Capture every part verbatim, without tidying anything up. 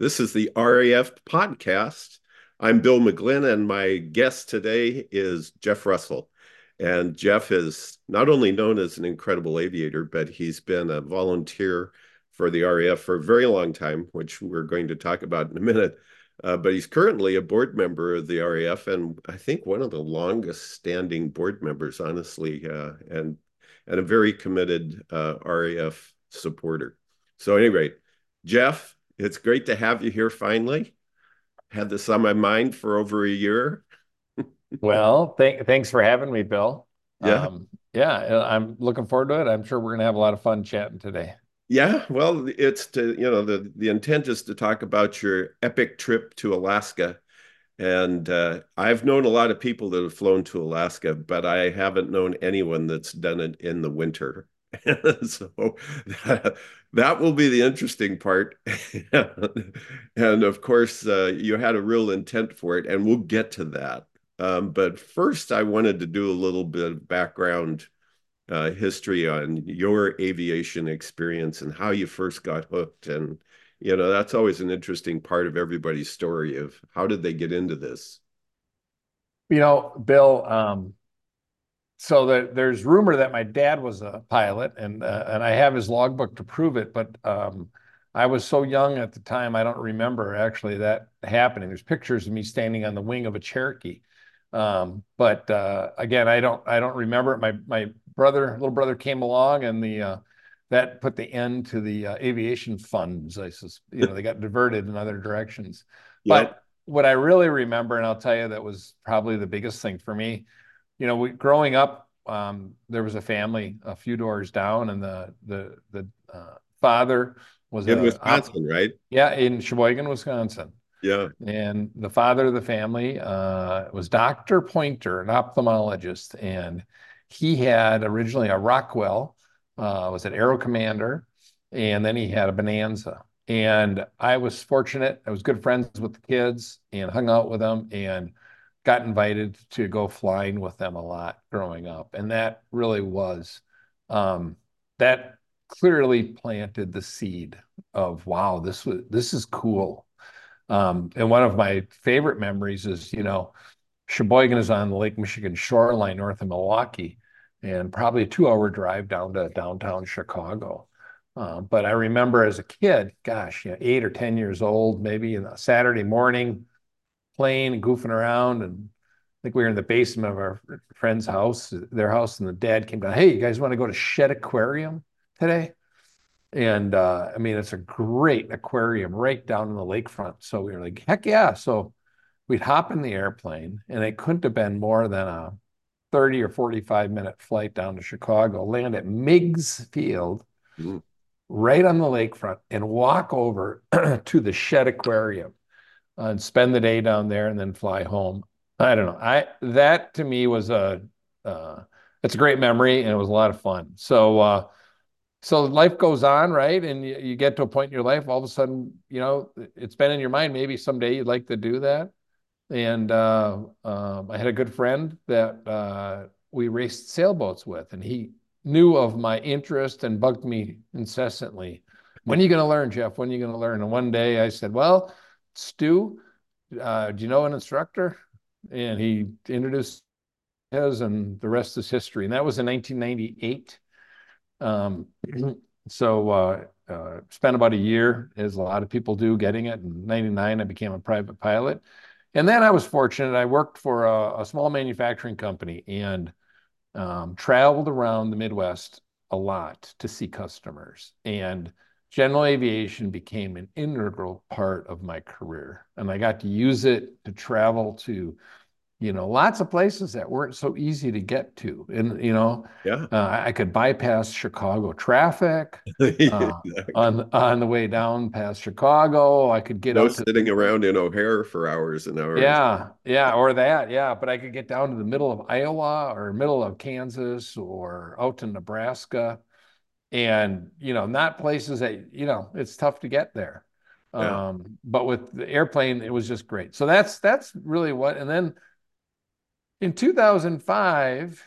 This is the R A F podcast. I'm Bill McGlynn, and my guest today is Jeff Russell. And Jeff is not only known as an incredible aviator, but he's been a volunteer for the R A F for a very long time, which we're going to talk about in a minute. Uh, but he's currently a board member of the R A F, and I think one of the longest standing board members, honestly, uh, and and a very committed uh, R A F supporter. So anyway, Jeff, it's great to have you here finally. Had this on my mind for over a year. Well, th thanks for having me, Bill. Yeah. Um, yeah, I'm looking forward to it. I'm sure we're going to have a lot of fun chatting today. Yeah, well, it's to, you know, the, the intent is to talk about your epic trip to Alaska. And uh, I've known a lot of people that have flown to Alaska, but I haven't known anyone that's done it in the winter. So that, that will be the interesting part. And of course, uh, you had a real intent for it, and we'll get to that. Um, but first, I wanted to do a little bit of background Uh, history on your aviation experience and how you first got hooked. And, you know, that's always an interesting part of everybody's story of how did they get into this? You know, Bill, um, so the, there's rumor that my dad was a pilot, and, uh, and I have his logbook to prove it, but um, I was so young at the time, I don't remember actually that happening. There's pictures of me standing on the wing of a Cherokee. Um, but uh, again, I don't, I don't remember it. My, my brother, little brother came along, and the, uh, that put the end to the uh, aviation funds. I just, you know, they got diverted in other directions. Yep. But what I really remember, and I'll tell you, that was probably the biggest thing for me. You know, we, growing up, um, there was a family a few doors down, and the, the, the, uh, father was in a, Wisconsin, uh, right? Yeah. In Sheboygan, Wisconsin. Yeah. And the father of the family uh, was Doctor Pointer, an ophthalmologist. And he had originally a Rockwell, uh, was an Aero Commander, and then he had a Bonanza. And I was fortunate. I was good friends with the kids and hung out with them and got invited to go flying with them a lot growing up. And that really was, um, that clearly planted the seed of, wow, this was, this is cool. Um, and one of my favorite memories is, you know, Sheboygan is on the Lake Michigan shoreline north of Milwaukee, and probably a two hour drive down to downtown Chicago. Um, but I remember as a kid, gosh, you know, eight or ten years old, maybe, in a Saturday morning, playing and goofing around. And I think we were in the basement of our friend's house, their house, and the dad came down, "Hey, you guys want to go to Shedd Aquarium today?" And, uh, I mean, it's a great aquarium right down in the lakefront. So we were like, heck yeah. So we'd hop in the airplane, and it couldn't have been more than a thirty or forty-five minute flight down to Chicago, land at Miggs Field, mm-hmm. right on the lakefront, and walk over to the Shedd Aquarium and spend the day down there and then fly home. I don't know. I, that to me was a, uh, it's a great memory, and it was a lot of fun. So, uh, So life goes on, right? And you, you get to a point in your life, all of a sudden, you know, it's been in your mind, maybe someday you'd like to do that. And uh, um, I had a good friend that uh, we raced sailboats with, and he knew of my interest and bugged me incessantly. When are you going to learn, Jeff? When are you going to learn? And one day I said, well, Stu, uh, do you know an instructor? And he introduced his, and the rest is history. And that was in nineteen ninety-eight. Um, so, uh, uh, spent about a year, as a lot of people do, getting it. In ninety-nine, I became a private pilot. And then I was fortunate. I worked for a, a small manufacturing company, and, um, traveled around the Midwest a lot to see customers, and general aviation became an integral part of my career. And I got to use it to travel to, you know, lots of places that weren't so easy to get to. And, you know, yeah. uh, I could bypass Chicago traffic uh, exactly. on, on the way down past Chicago. I could get no up to, sitting around in O'Hare for hours and hours. Yeah, yeah, or that, yeah. But I could get down to the middle of Iowa or middle of Kansas or out to Nebraska. And, you know, not places that, you know, it's tough to get there. Yeah. Um, but with the airplane, it was just great. So that's that's really what, and then in two thousand five,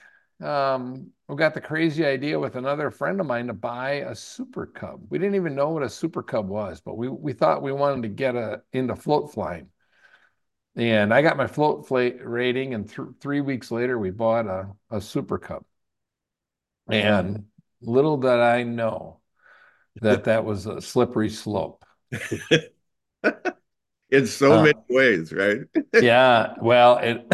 um, we got the crazy idea with another friend of mine to buy a Super Cub. We didn't even know what a Super Cub was, but we, we thought we wanted to get a, into float flying. And I got my float rating, and th three weeks later, we bought a, a Super Cub. And little did I know that that was a slippery slope. In so uh, many ways, right? Yeah, well, it,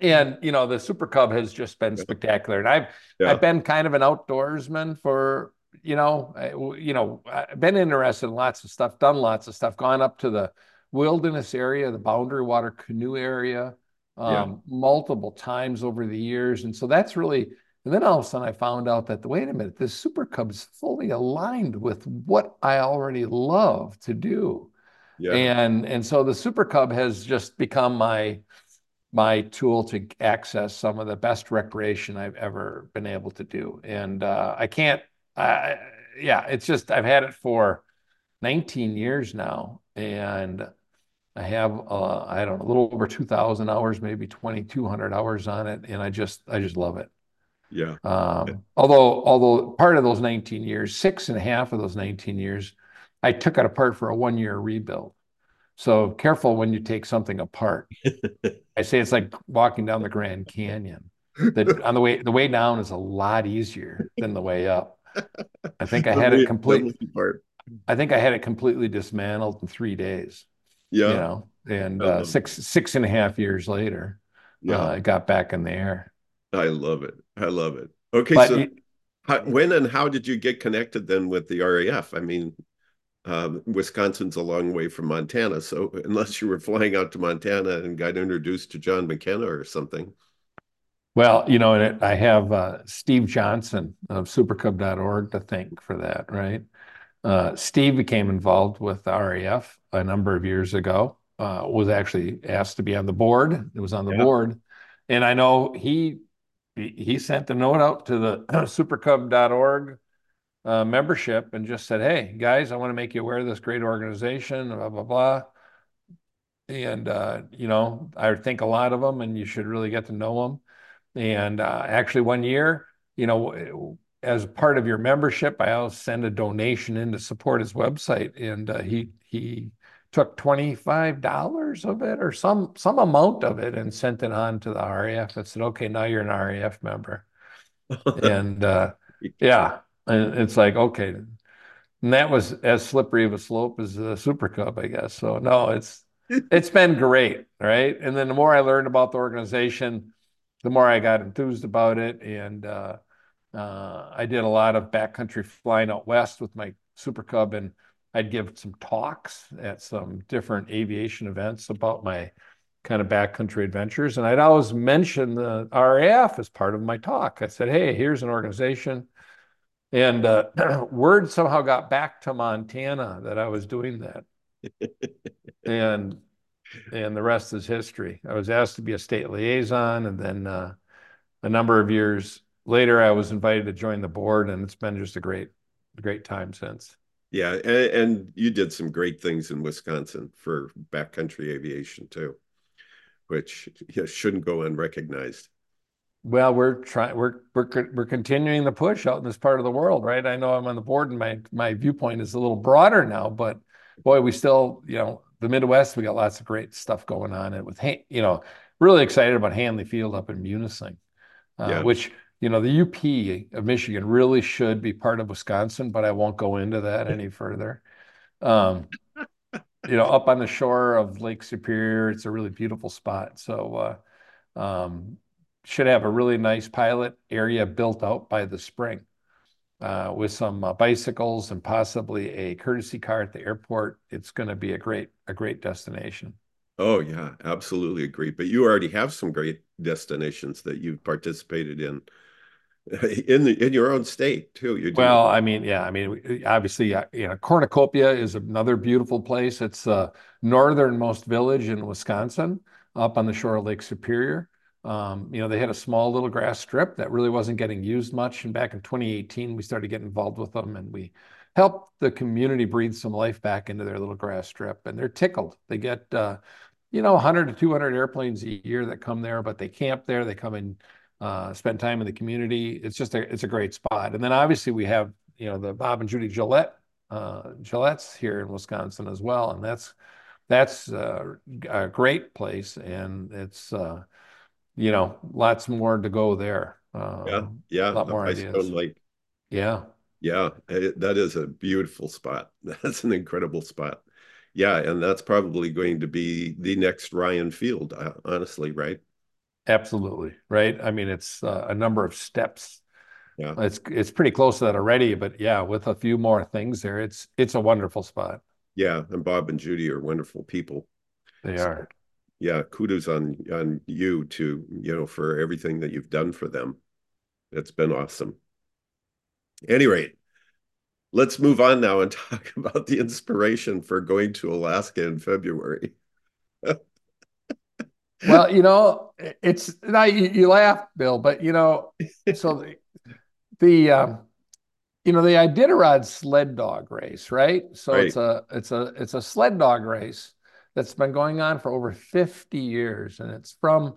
and, you know, the Super Cub has just been spectacular. And I've, yeah. I've been kind of an outdoorsman for, you know, I, you know, I've been interested in lots of stuff, done lots of stuff, gone up to the wilderness area, the boundary water canoe area, um, yeah. multiple times over the years. And so that's really, and then all of a sudden I found out that, wait a minute, this Super Cub's fully aligned with what I already love to do. Yeah. And, and so the Super Cub has just become my, my tool to access some of the best recreation I've ever been able to do. And uh, I can't, uh, yeah, it's just, I've had it for nineteen years now. And I have, uh, I don't know, a little over two thousand hours, maybe twenty-two hundred hours on it. And I just, I just love it. Yeah. Um, yeah. Although, although part of those nineteen years, six and a half of those nineteen years, I took it apart for a one year rebuild. So careful when you take something apart. I say it's like walking down the Grand Canyon. That on the way, the way down is a lot easier than the way up. I think I had it completely. I think I had it completely dismantled in three days. Yeah, you know, and uh, six six and a half years later, yeah, uh, I got back in the air. I love it. I love it. Okay, but so it, how, when and how did you get connected then with the R A F? I mean, uh, Wisconsin's a long way from Montana, so unless you were flying out to Montana and got introduced to John McKenna or something. Well, you know, and it, I have uh, Steve Johnson of supercub dot org to thank for that, right? Uh, Steve became involved with the R A F a number of years ago, uh, was actually asked to be on the board. It was on the yeah. board. And I know he he sent the note out to the supercub dot org uh, membership and just said, hey, guys, I want to make you aware of this great organization, blah, blah, blah. And, uh, you know, I think a lot of them, and you should really get to know them. And uh, actually one year, you know, it, as part of your membership, I always send a donation in to support his website. And uh, he he took twenty-five dollars of it or some some amount of it and sent it on to the R A F and said, okay, now you're an R A F member. And uh, yeah, and it's like, okay. And that was as slippery of a slope as the Super Cub, I guess. So no, it's it's been great, right? And then the more I learned about the organization, the more I got enthused about it. And uh Uh, I did a lot of backcountry flying out west with my Super Cub, and I'd give some talks at some different aviation events about my kind of backcountry adventures. And I'd always mention the R A F as part of my talk. I said, hey, here's an organization. And uh, word somehow got back to Montana that I was doing that. and and the rest is history. I was asked to be a state liaison, and then uh, a number of years later, I was invited to join the board, and it's been just a great, great time since. Yeah, and, and you did some great things in Wisconsin for backcountry aviation too, which you know, shouldn't go unrecognized. Well, we're trying, we're we're we're continuing the push out in this part of the world, right? I know I'm on the board, and my my viewpoint is a little broader now, but boy, we still, you know, the Midwest, we got lots of great stuff going on, and with you know, really excited about Hanley Field up in Munising, uh, yeah. which. You know, the U P of Michigan really should be part of Wisconsin, but I won't go into that any further. Um, you know, up on the shore of Lake Superior, it's a really beautiful spot. So uh, um, should have a really nice pilot area built out by the spring uh, with some uh, bicycles and possibly a courtesy car at the airport. It's going to be a great, a great destination. Oh, yeah, absolutely agree. But you already have some great destinations that you've participated in. In the in your own state too. Well, I mean, yeah, I mean, obviously, you know, Cornucopia is another beautiful place. It's the northernmost village in Wisconsin, up on the shore of Lake Superior. Um, you know, they had a small little grass strip that really wasn't getting used much. And back in twenty eighteen, we started getting involved with them, and we helped the community breathe some life back into their little grass strip. And they're tickled. They get, uh, you know, one hundred to two hundred airplanes a year that come there, but they camp there. They come in. uh, spend time in the community. It's just a, it's a great spot. And then obviously we have, you know, the Bob and Judy Gillette, uh, Gillettes here in Wisconsin as well. And that's, that's uh, a great place. And it's, uh, you know, lots more to go there. Uh, yeah. Yeah. A lot more ideas. Lake. Yeah. Yeah. It, that is a beautiful spot. That's an incredible spot. Yeah. And that's probably going to be the next Ryan Field, uh, honestly. Right. Absolutely. Right. I mean, it's uh, a number of steps. Yeah. It's, it's pretty close to that already, but yeah, with a few more things there, it's, it's a wonderful spot. Yeah. And Bob and Judy are wonderful people. They so, are. Yeah. Kudos on, on you to, you know, for everything that you've done for them. It's been awesome. At any rate, let's move on now and talk about the inspiration for going to Alaska in February. Well, you know, it's now you, you laugh, Bill, but you know, so the, the um, you know, the Iditarod sled dog race, right? So right. it's a it's a it's a sled dog race that's been going on for over fifty years, and it's from,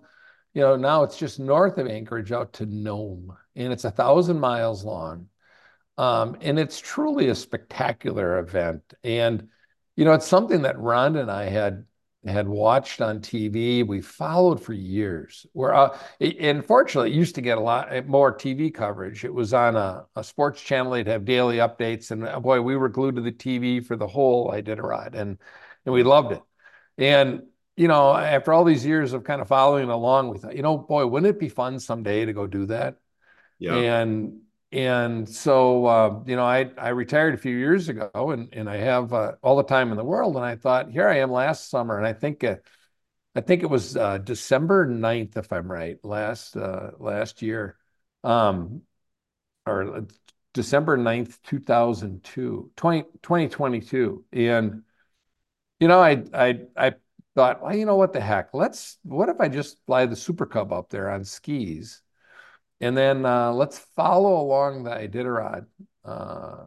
you know, now it's just north of Anchorage out to Nome, and it's a thousand miles long. Um, and it's truly a spectacular event. And, you know, it's something that Rhonda and I had had watched on T V. We followed for years. We're, uh, and fortunately, it used to get a lot more T V coverage. It was on a, a sports channel. They'd have daily updates. And, uh, boy, we were glued to the T V for the whole Iditarod. And, and we loved it. And, you know, after all these years of kind of following along, we thought, you know, boy, wouldn't it be fun someday to go do that? Yeah. And... And so, uh, you know, I, I retired a few years ago, and, and I have uh, all the time in the world. And I thought, here I am last summer. And I think uh, I think it was uh, December ninth, if I'm right, last uh, last year, um, or December ninth, two thousand two, twenty, twenty twenty-two. And, you know, I, I, I thought, well, you know what the heck? Let's, what if I just fly the Super Cub up there on skis? And then uh, let's follow along the Iditarod uh,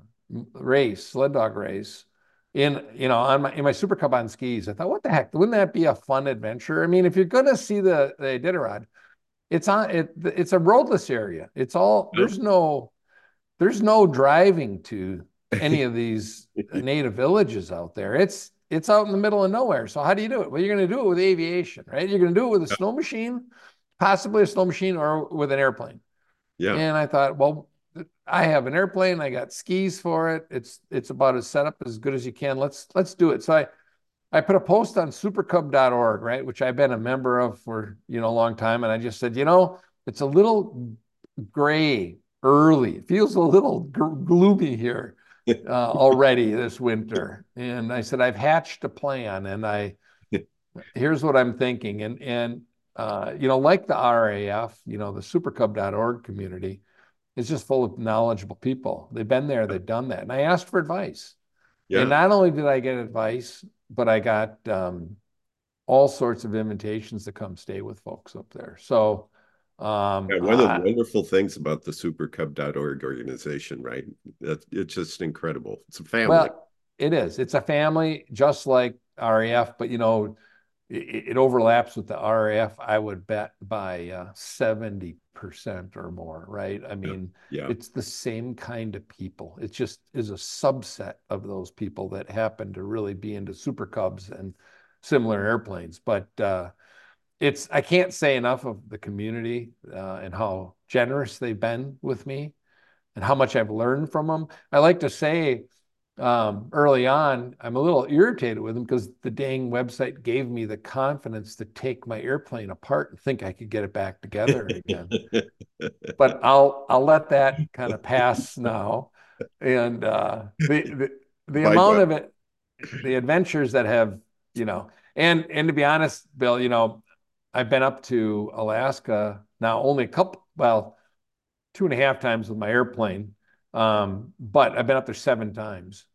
race, sled dog race, in you know on my in my Super Cub on skis. I thought, what the heck? Wouldn't that be a fun adventure? I mean, if you're going to see the, the Iditarod, it's on it. It's a roadless area. It's all there's no there's no driving to any of these native villages out there. It's it's out in the middle of nowhere. So how do you do it? Well, you're going to do it with aviation, right? You're going to do it with a snow machine. Possibly a snow machine or with an airplane. Yeah. And I thought, well, I have an airplane. I got skis for it. It's it's about as set up as good as you can. Let's let's do it. So I, I put a post on super cub dot org, right, which I've been a member of for, you know, a long time. And I just said, you know, it's a little gray early. It feels a little gloomy here uh, already this winter. And I said, I've hatched a plan. And I here's what I'm thinking. And and Uh, you know, like the R A F, you know, the super cub dot org community is just full of knowledgeable people. They've been there, they've done that. And I asked for advice. Yeah. And not only did I get advice, but I got um, all sorts of invitations to come stay with folks up there. So um, yeah, one of the uh, wonderful things about the super cub dot org organization, right? That's, it's just incredible. It's a family. Well, it is. It's a family just like R A F, but, you know, it overlaps with the R A F, I would bet, by uh, seventy percent or more, right? I mean, yeah. Yeah. It's the same kind of people. It just is a subset of those people that happen to really be into Super Cubs and similar airplanes. But uh, it's I can't say enough of the community uh, and how generous they've been with me and how much I've learned from them. I like to say... Um, early on, I'm a little irritated with them because the dang website gave me the confidence to take my airplane apart and think I could get it back together again. But I'll I'll let that kind of pass now. And uh, the the, the amount God. of it, the adventures that have, you know, and and to be honest, Bill, you know, I've been up to Alaska now only a couple, well, two and a half times with my airplane. Um, but I've been up there seven times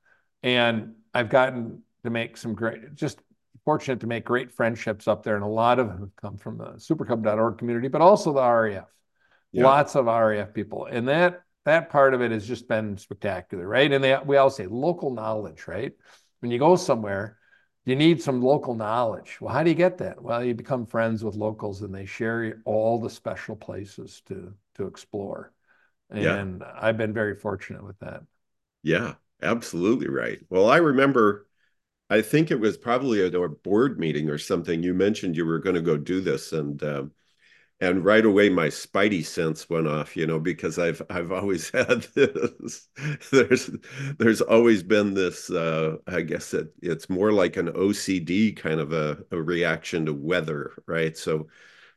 and I've gotten to make some great, just fortunate to make great friendships up there. And a lot of them have come from the super cub dot org community, but also the R A F, yeah. Lots of R A F people. And that, that part of it has just been spectacular. Right. And they, we all say local knowledge, right? When you go somewhere, You need some local knowledge. Well, how do you get that? Well, you become friends with locals and they share all the special places to, to explore. And yeah. I've been very fortunate with that. Yeah, absolutely right. Well, I remember, I think it was probably at a board meeting or something, you mentioned you were going to go do this. And um, and right away, my spidey sense went off, you know, because I've I've always had this. there's there's always been this, uh, I guess it, it's more like an O C D kind of a, a reaction to weather, right? So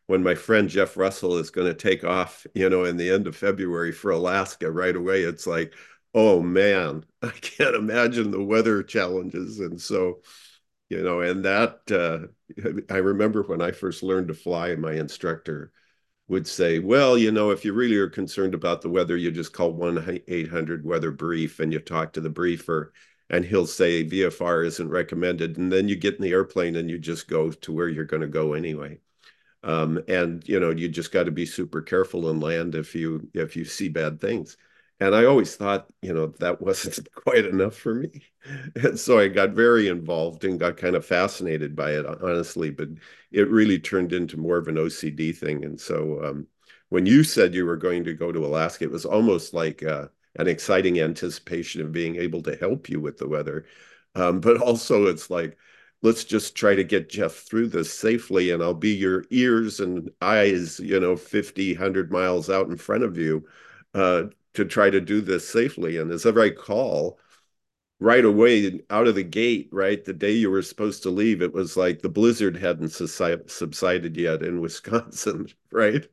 when my friend Jeff Russell is going to take off, you know, in the end of February for Alaska, right away, it's like, oh man, I can't imagine the weather challenges. And so, you know, and that, uh, I remember when I first learned to fly, my instructor would say, well, you know, if you really are concerned about the weather, you just call one eight hundred weather brief and you talk to the briefer and he'll say V F R isn't recommended. And then you get in the airplane and you just go to where you're going to go anyway. Um, and, you know, you just got to be super careful on land if you, if you see bad things. And I always thought, you know, that wasn't quite enough for me. And so I got very involved and got kind of fascinated by it, honestly. But it really turned into more of an O C D thing. And so um, when you said you were going to go to Alaska, it was almost like uh, an exciting anticipation of being able to help you with the weather. Um, but also it's like, let's just try to get Jeff through this safely. And I'll be your ears and eyes, you know, fifty, one hundred miles out in front of you. Uh, to try to do this safely. And as I recall, right away, out of the gate, right, the day you were supposed to leave, it was like the blizzard hadn't subsided yet in Wisconsin, right?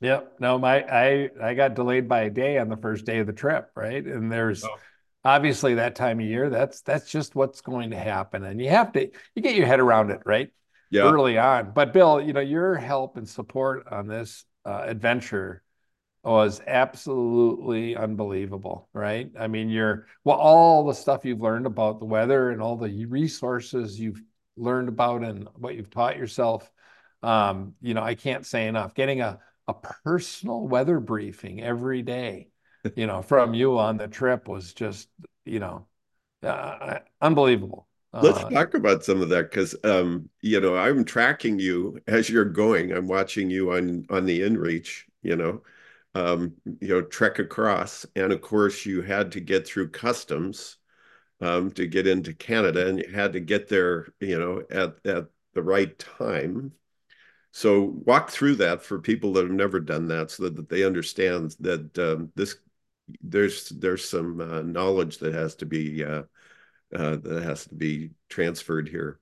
Yep. No, my I, I got delayed by a day on the first day of the trip, right? And there's oh. obviously that time of year, that's that's just what's going to happen. And you have to, you get your head around it, right? Yeah. Early on. But Bill, you know, your help and support on this uh, adventure was absolutely unbelievable, right? I mean, you're, well, all the stuff you've learned about the weather and all the resources you've learned about and what you've taught yourself, um, you know, I can't say enough. Getting a, a personal weather briefing every day, you know, from you on the trip was just, you know, uh, unbelievable. Let's talk about some of that because, um, you know, I'm tracking you as you're going. I'm watching you on, on the inReach, you know, Um, you know, trek across. And of course, you had to get through customs um, to get into Canada, and you had to get there, you know, at, at the right time. So walk through that for people that have never done that so that, that they understand that um, this, there's, there's some uh, knowledge that has to be, uh, uh, that has to be transferred here.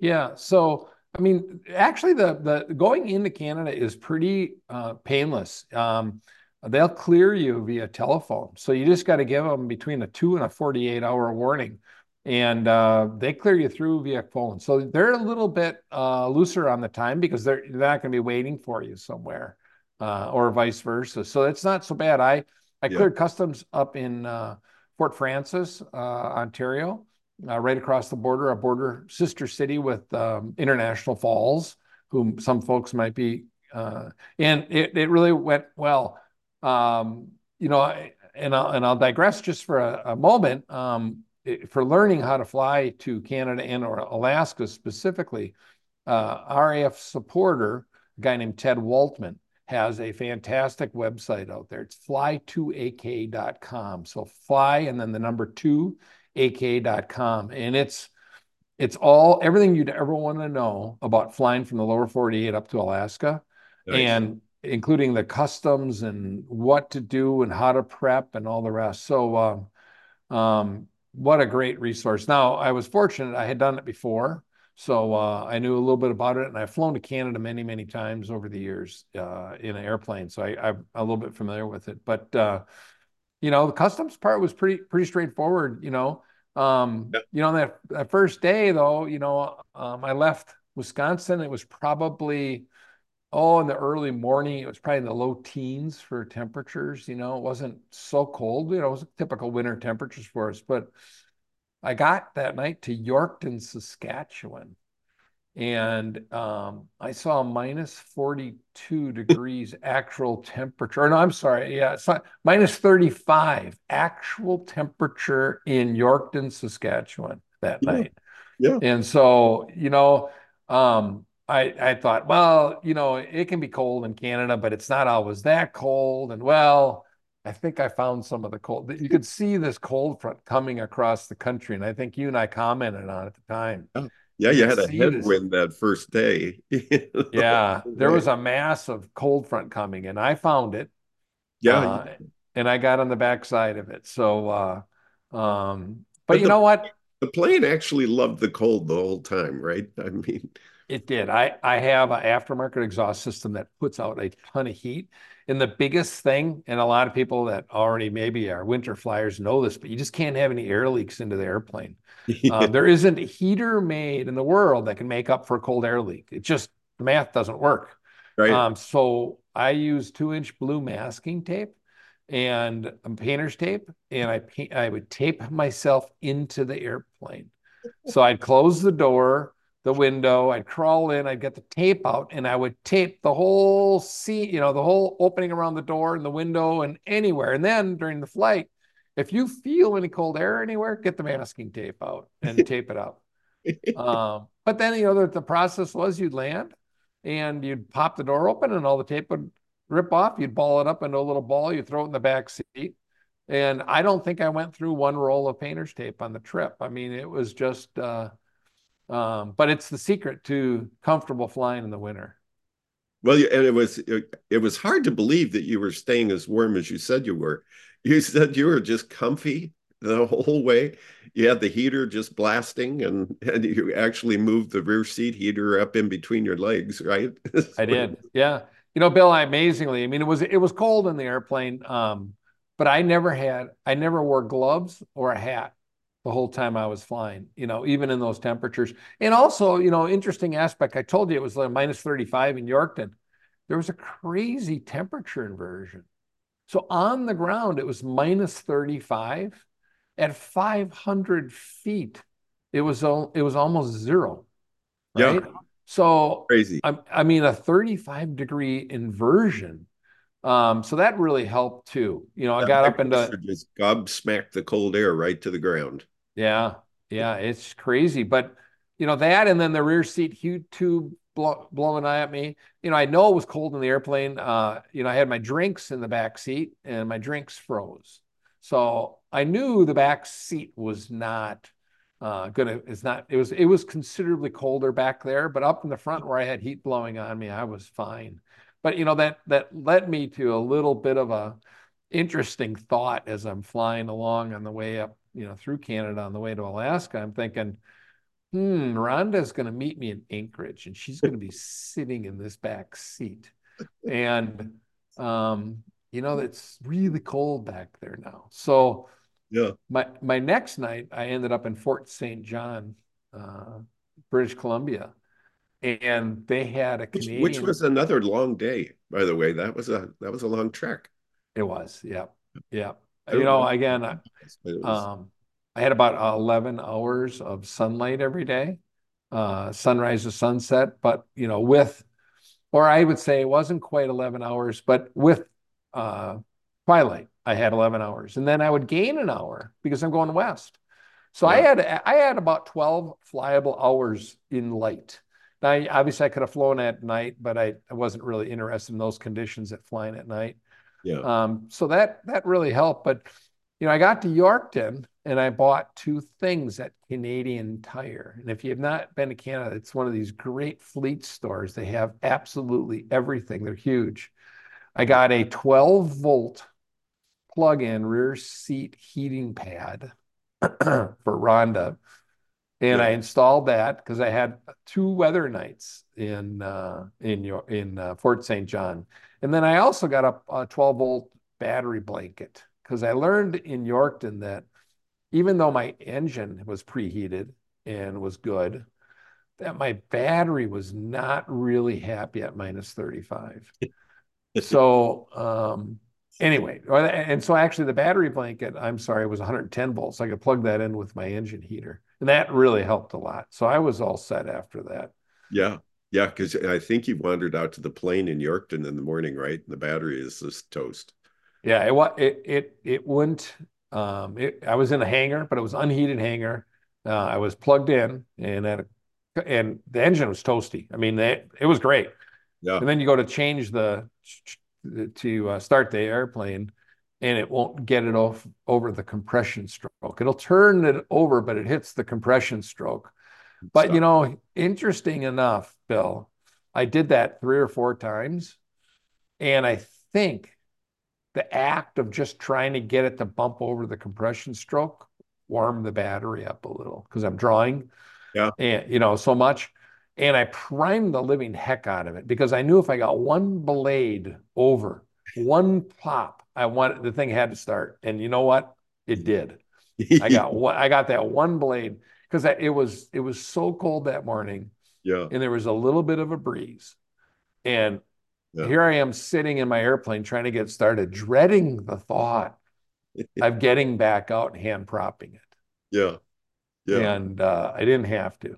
Yeah. So I mean, actually, the, the going into Canada is pretty uh, painless. Um, they'll clear you via telephone. So you just got to give them between a two and a forty-eight hour warning. And uh, they clear you through via phone. So they're a little bit uh, looser on the time because they're, they're not going to be waiting for you somewhere uh, or vice versa. So it's not so bad. I, I cleared yeah. customs up in uh, Fort Francis, uh, Ontario. Uh, right across the border, a border sister city with um, International Falls, whom some folks might be, uh, and it, it really went well. Um, you know, I, and, I'll, and I'll digress just for a, a moment um, it, for learning how to fly to Canada and or Alaska specifically. Uh, R A F supporter, a guy named Ted Waltman, has a fantastic website out there. It's fly two A K dot com. So fly and then the number two, A K dot com, and it's it's all everything you'd ever want to know about flying from the lower forty-eight up to Alaska. Nice. And including the customs and what to do and how to prep and all the rest. So um, um, what a great resource. Now, I was fortunate. I had done it before, so uh, I knew a little bit about it, and I've flown to Canada many, many times over the years uh, in an airplane, so I, I'm a little bit familiar with it. But, uh, you know, the customs part was pretty pretty straightforward, you know. Um, yeah. You know, that, that first day, though, you know, um, I left Wisconsin. It was probably, oh, in the early morning, it was probably in the low teens for temperatures. You know, it wasn't so cold. You know, it was typical winter temperatures for us. But I got that night to Yorkton, Saskatchewan, and um, I saw minus forty-two degrees actual temperature. Or no, I'm sorry. Yeah, it's not, minus thirty-five actual temperature in Yorkton, Saskatchewan that yeah. night. Yeah. And so, you know, um, I, I thought, well, you know, it can be cold in Canada, but it's not always that cold. And well, I think I found some of the cold. You could see this cold front coming across the country. And I think you and I commented on it at the time. Oh, yeah, you, you had a headwind this. that first day. Yeah, there was a massive cold front coming, and I found it. Yeah. Uh, and I got on the backside of it. So, uh, um, but, but you the, know what? The plane actually loved the cold the whole time, right? I mean... It did. I, I have an aftermarket exhaust system that puts out a ton of heat. And the biggest thing, and a lot of people that already maybe are winter flyers know this, but you just can't have any air leaks into the airplane. Yeah. Uh, there isn't a heater made in the world that can make up for a cold air leak. It just, the math doesn't work. Right. Um, so I use two-inch blue masking tape and painter's tape, and I paint, I would tape myself into the airplane. So I'd close the door, the window, I'd crawl in, I'd get the tape out, and I would tape the whole seat, you know, the whole opening around the door and the window and anywhere. And then during the flight, if you feel any cold air anywhere, get the masking tape out and tape it up. Um, but then, you know, the, the process was you'd land and you'd pop the door open and all the tape would rip off. You'd ball it up into a little ball, you throw it in the back seat. And I don't think I went through one roll of painter's tape on the trip. I mean, it was just... Uh, Um, but it's the secret to comfortable flying in the winter. Well, and it was it, it was hard to believe that you were staying as warm as you said you were. You said you were just comfy the whole way. You had the heater just blasting, and, and you actually moved the rear seat heater up in between your legs, right? I did, yeah. You know, Bill, I amazingly, I mean, it was it was cold in the airplane, um, but I never had, I never wore gloves or a hat the whole time I was flying, you know, even in those temperatures. And also, you know, interesting aspect, I told you it was like minus thirty-five in Yorkton. There was a crazy temperature inversion. So on the ground, it was minus thirty-five. At five hundred feet, it was, it was almost zero, right? Yeah. So crazy. I, I mean, a thirty-five degree inversion. Um, so that really helped too. You know, yeah, I got up into... Just gobsmacked the cold air right to the ground. Yeah, yeah, it's crazy. But, you know, that and then the rear seat heat tube blow, blowing at me. You know, I know it was cold in the airplane. Uh, you know, I had my drinks in the back seat and my drinks froze. So I knew the back seat was not uh, going to, it's not, it was, it was considerably colder back there, but up in the front where I had heat blowing on me, I was fine. But, you know, that, that led me to a little bit of a interesting thought as I'm flying along on the way up, you know, through Canada on the way to Alaska. I'm thinking, hmm, Rhonda's going to meet me in Anchorage, and she's going to be sitting in this back seat. And, um, you know, it's really cold back there now. So yeah, my, my next night, I ended up in Fort Saint John, uh, British Columbia. And they had a Canadian, which, which was another long day, by the way. That was a that was a long trek. It was, yeah, yeah. You know, again, I, um, I had about eleven hours of sunlight every day, uh, sunrise to sunset. But you know, with, or I would say, it wasn't quite eleven hours, but with uh, twilight, I had eleven hours, and then I would gain an hour because I'm going west. So yeah. I had I had about twelve flyable hours in light. I, obviously, I could have flown at night, but I, I wasn't really interested in those conditions at flying at night. Yeah. Um, so that that really helped. But, you know, I got to Yorkton and I bought two things at Canadian Tire. And if you have not been to Canada, it's one of these great fleet stores. They have absolutely everything. They're huge. I got a twelve volt plug-in rear seat heating pad for Rhonda. And yeah. I installed that because I had two weather nights in uh, in your in uh, Fort Saint John, and then I also got a, a twelve volt battery blanket because I learned in Yorkton that even though my engine was preheated and was good, that my battery was not really happy at minus thirty-five. So um, anyway, and so actually the battery blanket, I'm sorry, was one hundred ten volts. I could plug that in with my engine heater. And that really helped a lot. So I was all set after that. Yeah. Yeah. Because I think you wandered out to the plane in Yorkton in the morning, right? And the battery is just toast. Yeah. It it it, it wouldn't. Um, it, I was in a hangar, but it was unheated hangar. Uh, I was plugged in, and then, and the engine was toasty. I mean, they, it was great. Yeah. And then you go to change the to uh, start the airplane, and it won't get it off over the compression stroke. It'll turn it over, but it hits the compression stroke. But, so. you know, interesting enough, Bill, I did that three or four times. And I think the act of just trying to get it to bump over the compression stroke warmed the battery up a little, because I'm drawing, yeah, and, you know, so much. And I primed the living heck out of it, because I knew if I got one blade over, one pop, I wanted the thing had to start. And you know what? It did. I got one, I got that one blade, because it was it was so cold that morning. Yeah. And there was a little bit of a breeze. And yeah. here I am sitting in my airplane trying to get started, dreading the thought of getting back out and hand propping it. Yeah. Yeah. And uh, I didn't have to.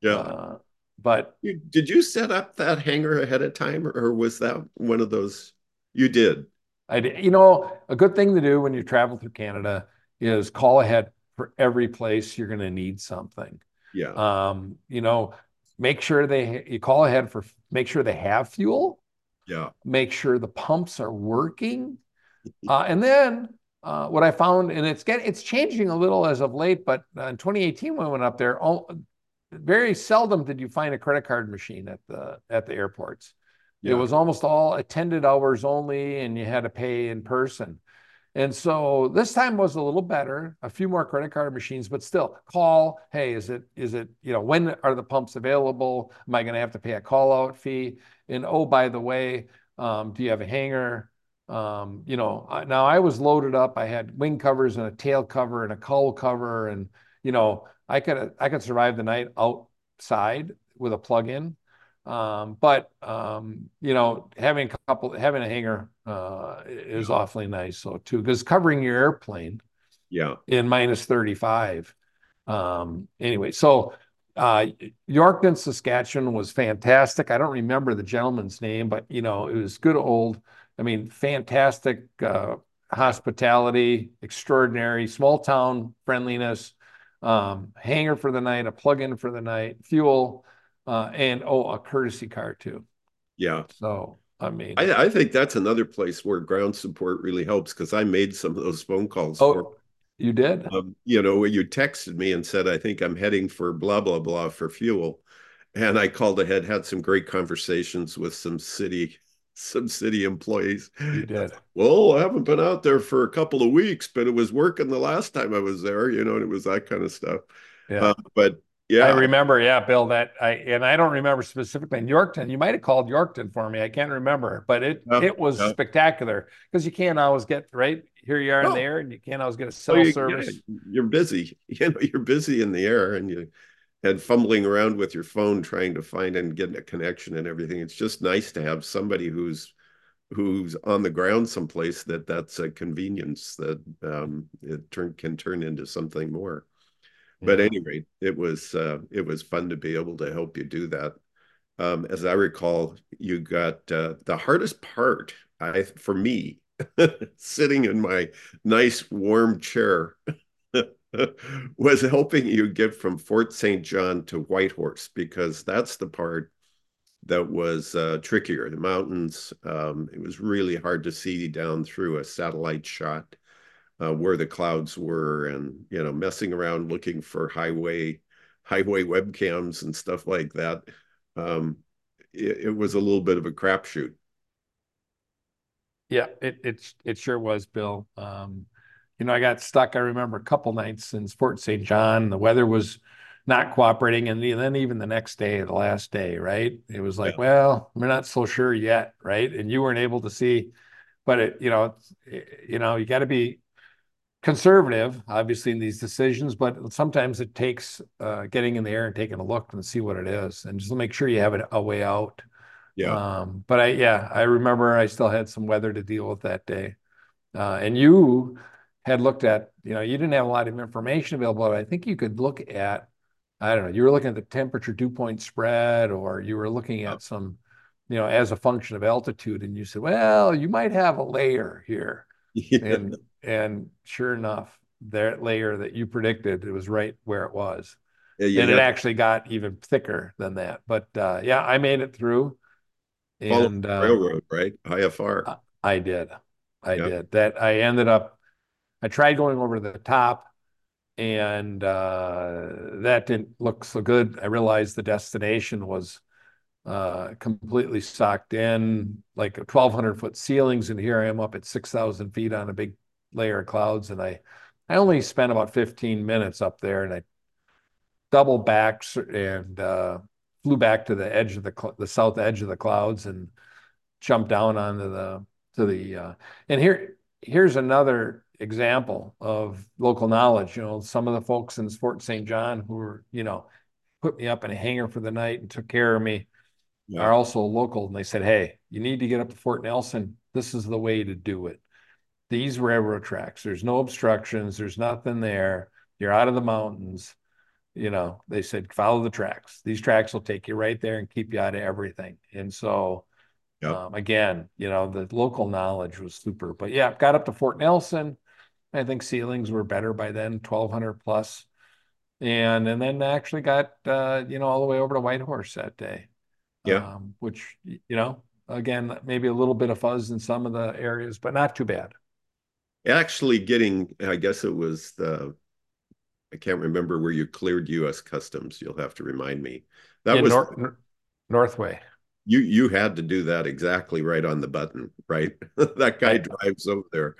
Yeah. Uh, but you, did you set up that hangar ahead of time, or was that one of those you did? I did. You know, a good thing to do when you travel through Canada is call ahead for every place you're going to need something. Yeah. Um, you know, make sure they, you call ahead for, make sure they have fuel. Yeah. Make sure the pumps are working. Uh, and then uh, what I found, and it's getting, it's changing a little as of late, but in twenty eighteen, when I went up there, all, very seldom did you find a credit card machine at the, at the airports. Yeah. It was almost all attended hours only, and you had to pay in person. And so this time was a little better, a few more credit card machines, but still call, hey, is it, is it, you know, when are the pumps available? Am I going to have to pay a call out fee? And, oh, by the way, um, do you have a hangar? Um, you know, now I was loaded up. I had wing covers and a tail cover and a cull cover. And, you know, I could, I could survive the night outside with a plug-in. Um, but, um, you know, having a couple, having a hangar, uh, is yeah. awfully nice. So too, because covering your airplane yeah, in minus thirty-five. Um, anyway, so, uh, Yorkton, Saskatchewan was fantastic. I don't remember the gentleman's name, but you know, it was good old, I mean, fantastic, uh, hospitality, extraordinary, small town friendliness, um, hangar for the night, a plug-in for the night, fuel, Uh, and, oh, a courtesy car, too. Yeah. So, I mean. I, I think that's another place where ground support really helps, because I made some of those phone calls. Oh, for, you did? Um, you know, you texted me and said, I think I'm heading for blah, blah, blah for fuel. And I called ahead, had some great conversations with some city some city employees. You did. Well, I haven't been out there for a couple of weeks, but it was working the last time I was there, you know, and it was that kind of stuff. Yeah. Uh, but. Yeah, I remember. Yeah, Bill, that I and I don't remember specifically in Yorkton. You might have called Yorkton for me. I can't remember, but it yeah, it was yeah. spectacular, because you can't always get right here. You are no. in the air, and you can't always get a cell well, you, service. Yeah, you're busy. You know, you're busy in the air, and you had fumbling around with your phone trying to find and get a connection and everything. It's just nice to have somebody who's who's on the ground someplace that that's a convenience that um, it turn, can turn into something more. But anyway, it was uh, it was fun to be able to help you do that. Um, as I recall, you got uh, the hardest part I, for me, sitting in my nice warm chair, was helping you get from Fort Saint John to Whitehorse, because that's the part that was uh, trickier. The mountains, um, it was really hard to see down through a satellite shot. Uh, where the clouds were, and you know, messing around looking for highway highway webcams and stuff like that. Um, it, it was a little bit of a crapshoot. Yeah, it it it sure was, Bill. Um, you know, I got stuck. I remember a couple nights in Fort Saint John. The weather was not cooperating, and then even the next day, the last day, right? It was like, yeah. well, we're not so sure yet, right? And you weren't able to see, but it, you know, it, you know, you got to be conservative, obviously, in these decisions, but sometimes it takes uh, getting in the air and taking a look and see what it is, and just make sure you have a way out. Yeah. Um, but I, yeah, I remember I still had some weather to deal with that day, uh, and you had looked at, you know, you didn't have a lot of information available, but I think you could look at, I don't know, you were looking at the temperature dew point spread, or you were looking at some, you know, as a function of altitude, and you said, well, you might have a layer here, yeah. and. And sure enough, that layer that you predicted, it was right where it was. Yeah, yeah, and it yeah. actually got even thicker than that. But uh, yeah, I made it through. And uh, railroad, right? I F R. I did. I yeah. did. That I ended up, I tried going over to the top, and uh, that didn't look so good. I realized the destination was uh, completely socked in, like twelve hundred foot ceilings. And here I am up at six thousand feet on a big layer of clouds. And I, I only spent about fifteen minutes up there, and I double back and uh, flew back to the edge of the the south edge of the clouds and jumped down onto the to the uh, and here here's another example of local knowledge. You know, some of the folks in Fort Saint John who were, you know, put me up in a hangar for the night and took care of me yeah. are also local, and they said, "Hey, you need to get up to Fort Nelson. This is the way to do it. These railroad tracks. There's no obstructions. There's nothing there. You're out of the mountains." You know, they said, follow the tracks. These tracks will take you right there and keep you out of everything. And so, yep. um, again, you know, the local knowledge was super. But yeah, got up to Fort Nelson. I think ceilings were better by then, twelve hundred plus. And and then actually got, uh, you know, all the way over to Whitehorse that day. Yeah. Um, which, you know, again, maybe a little bit of fuzz in some of the areas, but not too bad. Actually getting, I guess it was the... I can't remember where you cleared U S Customs. You'll have to remind me. That yeah, was Nor Northway. You you had to do that exactly right on the button, right? That guy right. drives over there.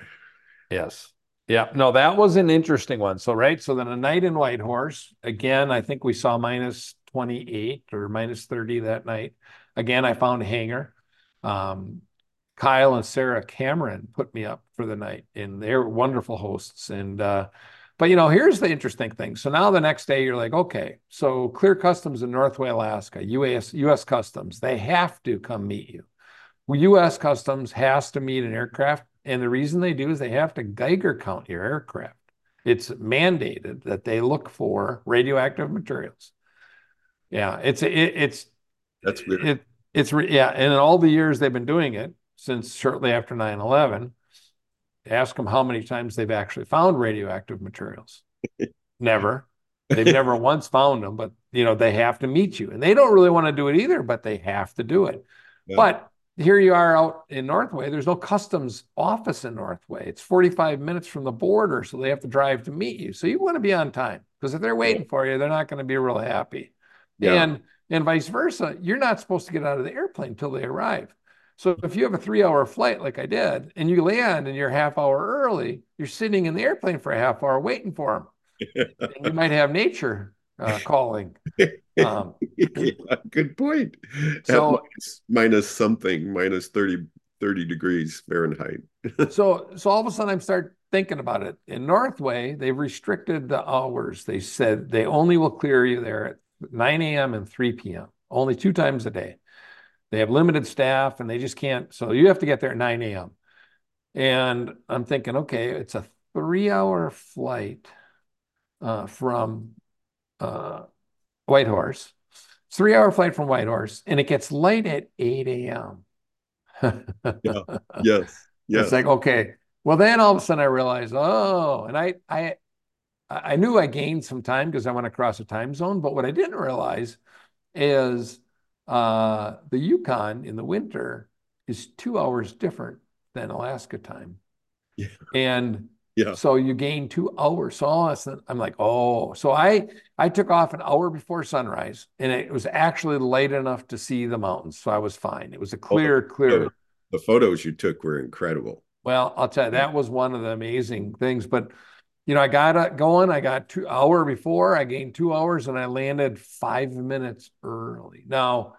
Yes. Yeah. No, that was an interesting one. So, right. So then a night in Whitehorse, again, I think we saw minus twenty-eight or minus thirty that night. Again, I found a hangar. Um, Kyle and Sarah Cameron put me up for the night, and they're wonderful hosts. And, uh, But, you know, here's the interesting thing. So now the next day you're like, okay, so clear customs in Northway, Alaska, U S U S Customs, they have to come meet you. Well, U S Customs has to meet an aircraft. And the reason they do is they have to Geiger count your aircraft. It's mandated that they look for radioactive materials. Yeah, it's, it, it's, that's weird. It, it's, yeah. And in all the years they've been doing it since shortly after nine eleven, ask them how many times they've actually found radioactive materials. Never. They've never once found them, but, you know, they have to meet you. And they don't really want to do it either, but they have to do it. Yeah. But here you are out in Northway. There's no customs office in Northway. It's forty-five minutes from the border, so they have to drive to meet you. So you want to be on time, because if they're waiting for you, they're not going to be real happy. Yeah. And, and vice versa, you're not supposed to get out of the airplane until they arrive. So if you have a three hour flight like I did, and you land and you're half hour early, you're sitting in the airplane for a half hour waiting for them. And you might have nature uh, calling. Um, yeah, good point. So minus, minus something, minus thirty, thirty degrees Fahrenheit. so so all of a sudden I start thinking about it. In Northway, they've restricted the hours. They said they only will clear you there at nine A M and three P M, only two times a day. They have limited staff and they just can't. So you have to get there at nine A M And I'm thinking, okay, it's a three hour flight uh, from uh, Whitehorse. It's three hour flight from Whitehorse, and it gets light at eight A M Yeah. Yes. Yes. It's like, okay. Well, then all of a sudden I realized, oh, and I, I, I knew I gained some time because I went across a time zone. But what I didn't realize is uh the Yukon in the winter is two hours different than Alaska time. Yeah. And yeah, so you gain two hours. So all of a sudden I'm like, oh, so i i took off an hour before sunrise, and it was actually light enough to see the mountains, so I was fine. It was a clear oh, clear yeah. The photos you took were incredible. Well, I'll tell you, that was one of the amazing things. But you know, I got going, I got two hour before, I gained two hours and I landed five minutes early. Now,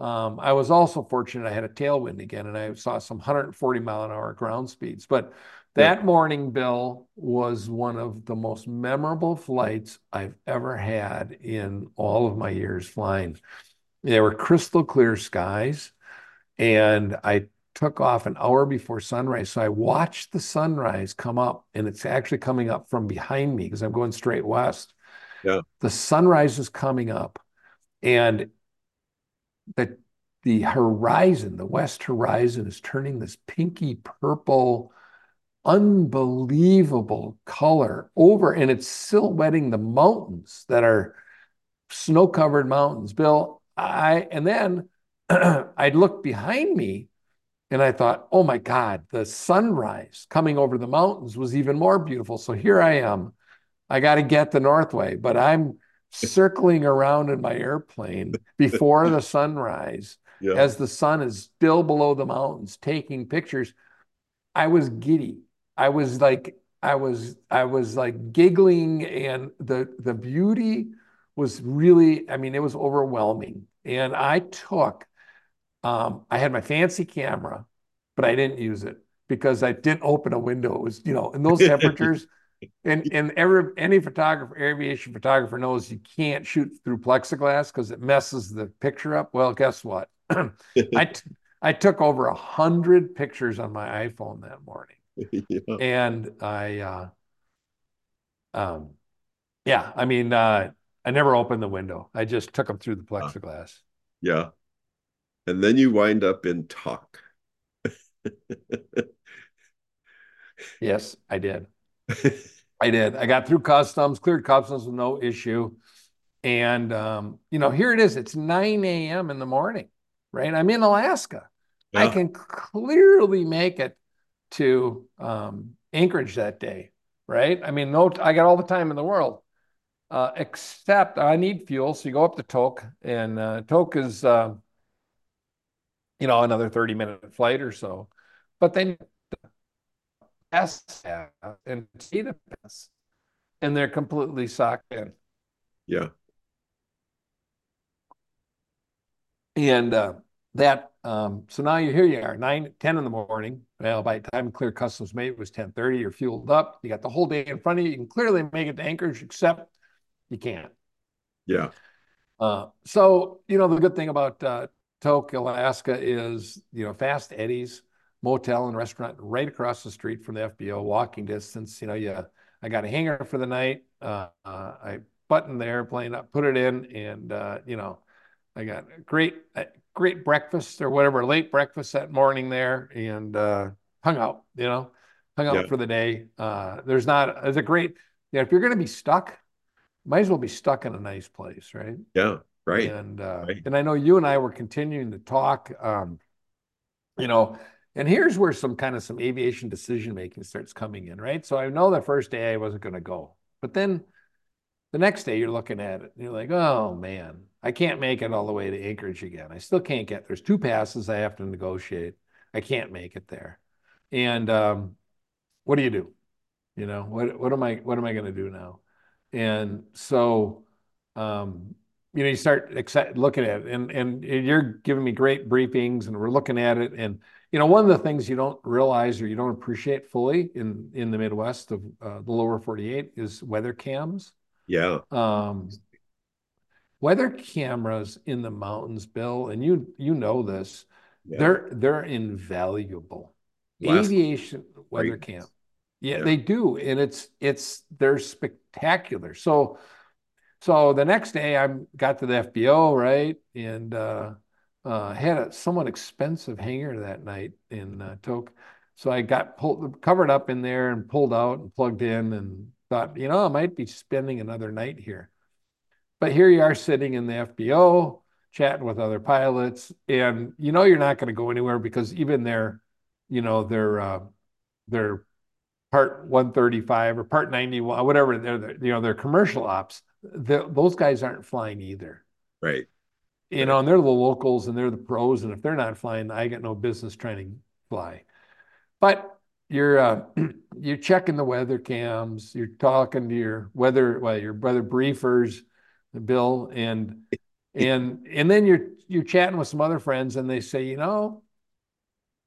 um, I was also fortunate I had a tailwind again, and I saw some one hundred forty mile an hour ground speeds. But that yeah. morning, Bill, was one of the most memorable flights I've ever had in all of my years flying. There were crystal clear skies, and I took off an hour before sunrise. So I watched the sunrise come up, and it's actually coming up from behind me because I'm going straight west. Yeah. The sunrise is coming up, and the, the horizon, the west horizon, is turning this pinky purple unbelievable color over, and it's silhouetting the mountains that are snow-covered mountains, Bill. I and then I'd look behind me, and I thought, oh my God, the sunrise coming over the mountains was even more beautiful. So here I am. I got to get the Northway, but I'm circling around in my airplane before the sunrise, yeah, as the sun is still below the mountains, taking pictures. I was giddy. I was like, I was, I was like giggling, and the the beauty was really, I mean, it was overwhelming. And I took, um, I had my fancy camera, but I didn't use it because I didn't open a window. It was, you know, in those temperatures, and and every any photographer, aviation photographer knows you can't shoot through plexiglass because it messes the picture up. Well, guess what? I t- I took over a hundred pictures on my iPhone that morning, yeah. and I, uh, um, yeah, I mean, uh, I never opened the window. I just took them through the plexiglass. Yeah, and then you wind up in talk. Yes, I did. I did. I got through customs, cleared customs with no issue, and um, you know, here it is. It's nine a.m. in the morning. Right, I'm in Alaska. Yeah. I can clearly make it to um, Anchorage that day. Right, I mean, no, I got all the time in the world, uh, except I need fuel. So you go up to Tok, and uh, Tok is, uh, you know, another thirty-minute flight or so. But then pass and Tanita pass, and they're completely socked in. Yeah. And uh, that, um, so now you here you are, nine, ten in the morning. Well, by the time clear customs made, it was ten thirty. You're fueled up. You got the whole day in front of you. You can clearly make it to Anchorage, except you can't. Yeah. Uh, so, you know, the good thing about uh, Tok, Alaska is, you know, Fast Eddie's motel and restaurant right across the street from the F B O, walking distance. You know, yeah, I got a hangar for the night. Uh, uh, I buttoned the airplane up, put it in, and, uh, you know, I got a great, a great breakfast or whatever, late breakfast that morning there, and uh, hung out, you know, hung out yeah. for the day. Uh, there's not, there's a great, yeah, you know, if you're going to be stuck, might as well be stuck in a nice place, right? Yeah, right. And uh, right. and I know you and I were continuing to talk, um, you know, and here's where some kind of some aviation decision-making starts coming in, right? So I know the first day I wasn't going to go, but then the next day you're looking at it and you're like, oh man, I can't make it all the way to Anchorage again. I still can't get, there's two passes I have to negotiate. I can't make it there. And um, what do you do? You know, what what am I, what am I going to do now? And so, um, you know, you start looking at it, and, and you're giving me great briefings, and we're looking at it. And, you know, one of the things you don't realize or you don't appreciate fully in, in the Midwest of uh, the lower forty-eight is weather cams. Yeah. Um, weather cameras in the mountains, Bill, and you you know this, yeah. they're they're invaluable. Last aviation weather cam. Yeah, yeah, they do. And it's it's they're spectacular. So so the next day I got to the F B O, right? And uh, uh, had a somewhat expensive hangar that night in uh, Tok. So I got pulled covered up in there and pulled out and plugged in, and thought, you know, I might be spending another night here. But here you are sitting in the F B O, chatting with other pilots, and you know you're not going to go anywhere because even their, you know, their uh, their part one thirty-five or part ninety-one, whatever, they're, you know, their commercial ops, those guys aren't flying either. Right. You know, and they're the locals and they're the pros, and if they're not flying, I got no business trying to fly. But You're uh, you're checking the weather cams. You're talking to your weather, well, your brother briefers, Bill, and and and then you're you're chatting with some other friends, and they say, you know,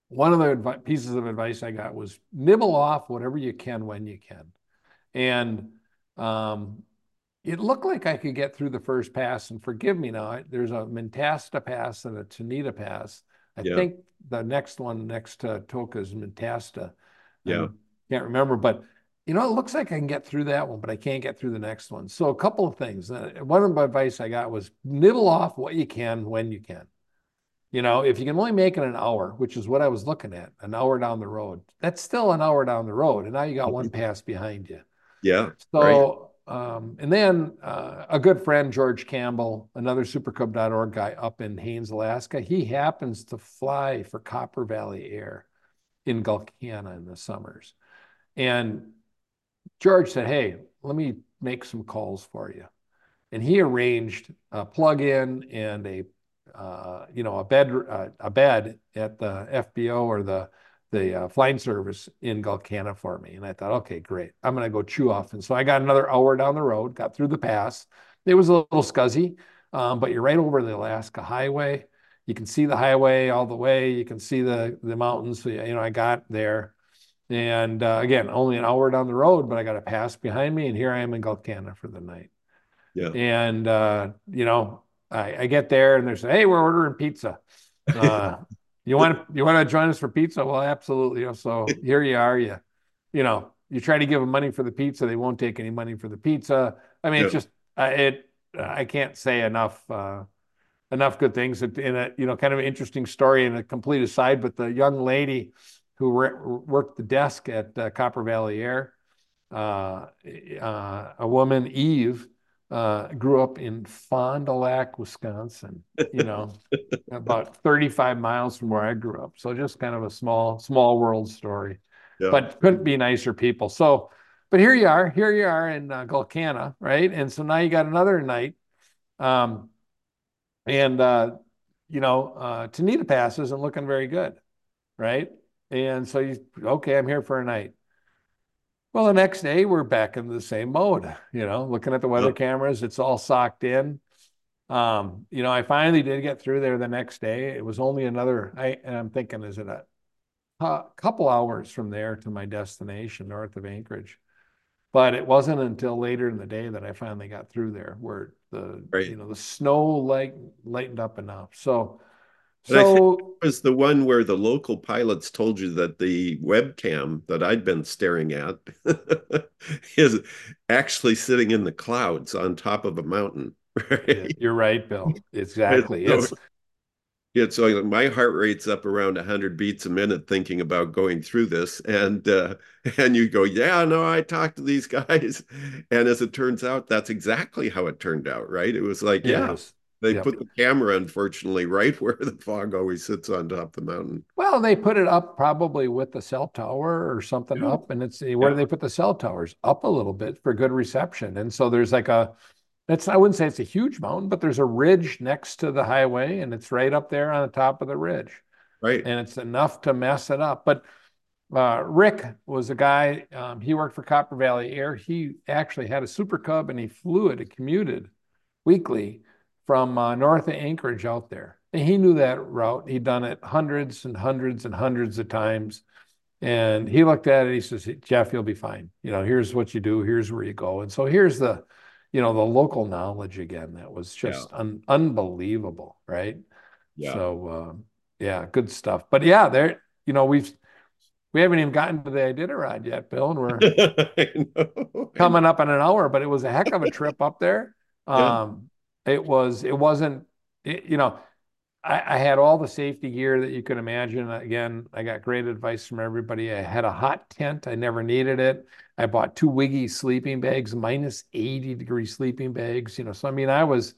one of the advi- pieces of advice I got was nibble off whatever you can when you can, and um, it looked like I could get through the first pass. And forgive me now, there's a Mentasta pass and a Tanita pass. I yeah. think the next one next to Tok is Mentasta. Yeah, um, can't remember, but you know, it looks like I can get through that one, but I can't get through the next one. So a couple of things. Uh, one of my advice I got was nibble off what you can when you can. You know, if you can only make it an hour, which is what I was looking at, an hour down the road, that's still an hour down the road. And now you got one pass behind you. Yeah. So, right. um, and then uh, a good friend, George Campbell, another super cub dot org guy up in Haines, Alaska, he happens to fly for Copper Valley Air in Gulkana in the summers. And George said, hey, let me make some calls for you. And he arranged a plug-in and a Uh, you know, a bed, uh, a bed at the F B O or the the uh, flying service in Gulkana for me. And I thought, okay, great. I'm going to go chew off. And so I got another hour down the road, got through the pass. It was a little scuzzy, um, but you're right over the Alaska highway. You can see the highway all the way. You can see the, the mountains. So, you know, I got there. And uh, again, only an hour down the road, but I got a pass behind me. And here I am in Gulkana for the night. Yeah. And, uh, you know, I, I get there and they're saying, hey, we're ordering pizza. Uh, you want you want to join us for pizza? Well, absolutely. You know, so here you are. You, you know, you try to give them money for the pizza. They won't take any money for the pizza. I mean, yeah. it's just, uh, it, I can't say enough, uh, enough good things. In a, you know, kind of an interesting story and a complete aside, but the young lady who re- worked the desk at uh, Copper Valley Air, uh, uh, a woman, Eve, Uh, grew up in Fond du Lac, Wisconsin, you know, about thirty-five miles from where I grew up. So just kind of a small, small world story, yeah. But couldn't be nicer people. So, but here you are, here you are in uh, Gulkana, right? And so now you got another night. Um, and, uh, you know, uh, Tanita Pass isn't looking very good, right? And so you, okay, I'm here for a night. Well, the next day we're back in the same mode, you know, looking at the weather cameras, it's all socked in. Um, you know, I finally did get through there the next day. It was only another, I, and I'm thinking, is it a, a couple hours from there to my destination north of Anchorage? But it wasn't until later in the day that I finally got through there where the, right. you know, the snow light, lightened up enough. So, But so, I think it was the one where the local pilots told you that the webcam that I'd been staring at is actually sitting in the clouds on top of a mountain. Right? You're right, Bill. Exactly. So, it's, it's, so my heart rate's up around one hundred beats a minute thinking about going through this. And, uh, and you go, yeah, no, I talked to these guys. And as it turns out, that's exactly how it turned out, right? It was like, yeah. yeah. They yep. put the camera, unfortunately, right where the fog always sits on top of the mountain. Well, they put it up probably with the cell tower or something yeah. up. And it's, where yeah. do they put the cell towers? Up a little bit for good reception. And so there's like a, it's, I wouldn't say it's a huge mountain, but there's a ridge next to the highway and it's right up there on the top of the ridge. Right. And it's enough to mess it up. But uh, Rick was a guy, um, he worked for Copper Valley Air. He actually had a Super Cub and he flew it, it commuted weekly from uh, north of Anchorage out there. And he knew that route. He'd done it hundreds and hundreds and hundreds of times. And he looked at it, he says, hey, Jeff, you'll be fine. You know, here's what you do, here's where you go. And so here's the, you know, the local knowledge again, that was just yeah. un- unbelievable, right? Yeah. So, um, yeah, good stuff. But yeah, there, you know, we've, we haven't even gotten to the Iditarod yet, Bill, and we're coming up in an hour, but it was a heck of a trip up there. Yeah. Um, It was, it wasn't, it, you know, I, I had all the safety gear that you could imagine. Again, I got great advice from everybody. I had a hot tent. I never needed it. I bought two Wiggy sleeping bags, minus eighty degree sleeping bags, you know. So, I mean, I was,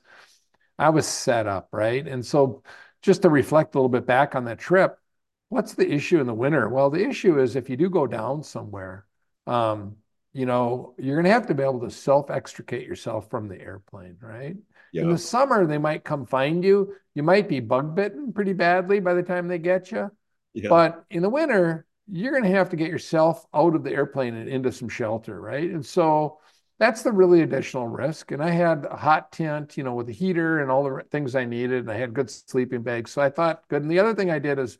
I was set up, right? And so just to reflect a little bit back on that trip, what's the issue in the winter? Well, the issue is if you do go down somewhere, um, you know, you're going to have to be able to self-extricate yourself from the airplane, right? Yeah. In the summer, they might come find you. You might be bug bitten pretty badly by the time they get you. Yeah. But in the winter, you're going to have to get yourself out of the airplane and into some shelter, right? And so that's the really additional risk. And I had a hot tent, you know, with a heater and all the things I needed. And I had good sleeping bags. So I thought good. And the other thing I did is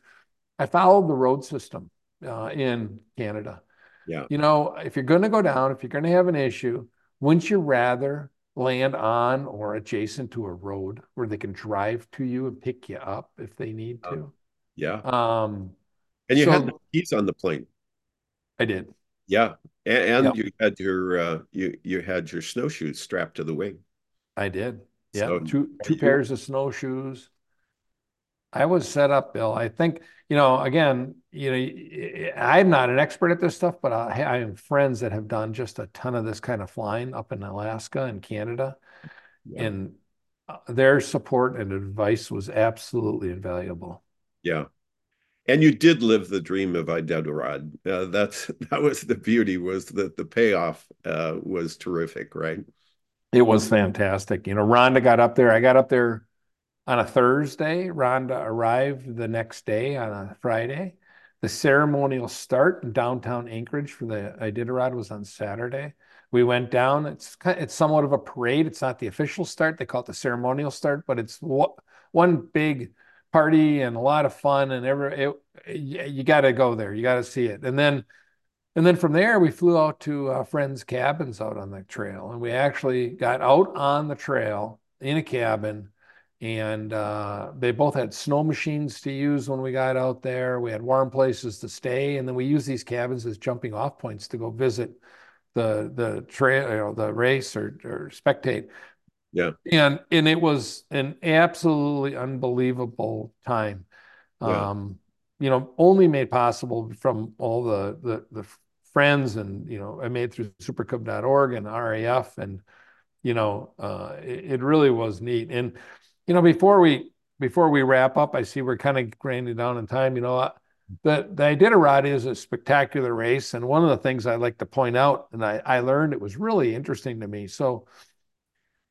I followed the road system uh, in Canada. Yeah. You know, if you're going to go down, if you're going to have an issue, wouldn't you rather land on or adjacent to a road where they can drive to you and pick you up if they need to? Yeah. Um, and you so, had the keys on the plane. I did. Yeah. And, and yep. you had your uh, you you had your snowshoes strapped to the wing. I did. Yeah. So, two two pairs of snowshoes. I was set up, Bill. I think, you know, again, you know, I'm not an expert at this stuff, but I, I have friends that have done just a ton of this kind of flying up in Alaska and Canada. Yeah. And their support and advice was absolutely invaluable. Yeah. And you did live the dream of Iditarod. Uh, that's, that was the beauty, was that the payoff uh, was terrific, right? It was fantastic. You know, Rhonda got up there. I got up there on a Thursday. Rhonda arrived the next day on a Friday. The ceremonial start in downtown Anchorage for the Iditarod was on Saturday. We went down. It's kind of, it's somewhat of a parade. It's not the official start. They call it the ceremonial start, but it's one big party and a lot of fun, and every it, you got to go there. You got to see it. And then, and then from there, we flew out to uh, friends' cabins out on the trail, and we actually got out on the trail in a cabin, and uh, they both had snow machines to use when we got out there. We had warm places to stay, and then we used these cabins as jumping off points to go visit the the trail, you know, the race or or spectate. Yeah. And and it was an absolutely unbelievable time. Yeah. Um, you know, only made possible from all the, the the friends, and, you know, I made through super cub dot org and R A F, and, you know, uh, it, it really was neat. And, you know, before we before we wrap up, I see we're kind of grinding down in time. You know, the, the Iditarod is a spectacular race. And one of the things I like to point out, and I, I learned, it was really interesting to me. So,